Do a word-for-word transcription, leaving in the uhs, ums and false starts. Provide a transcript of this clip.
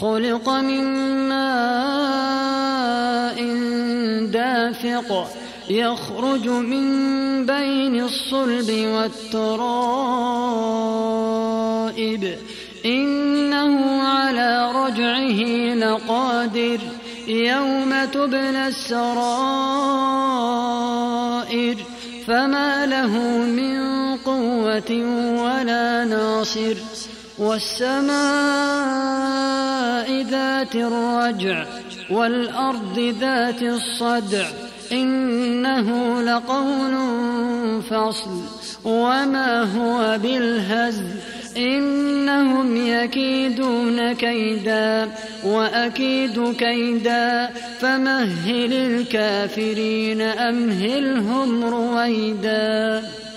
خلق من ماء دافق يخرج من بين الصلب والترائب إنه على رجعه لقادر يوم تبلى السرائر فما له من قوة ولا ناصر والسماء ذات الرجع والأرض ذات الصدع إنه لقول فصل وما هو بالهزل إنهم يكيدون كيدا وأكيد كيدا فمهل الكافرين أمهلهم رويدا.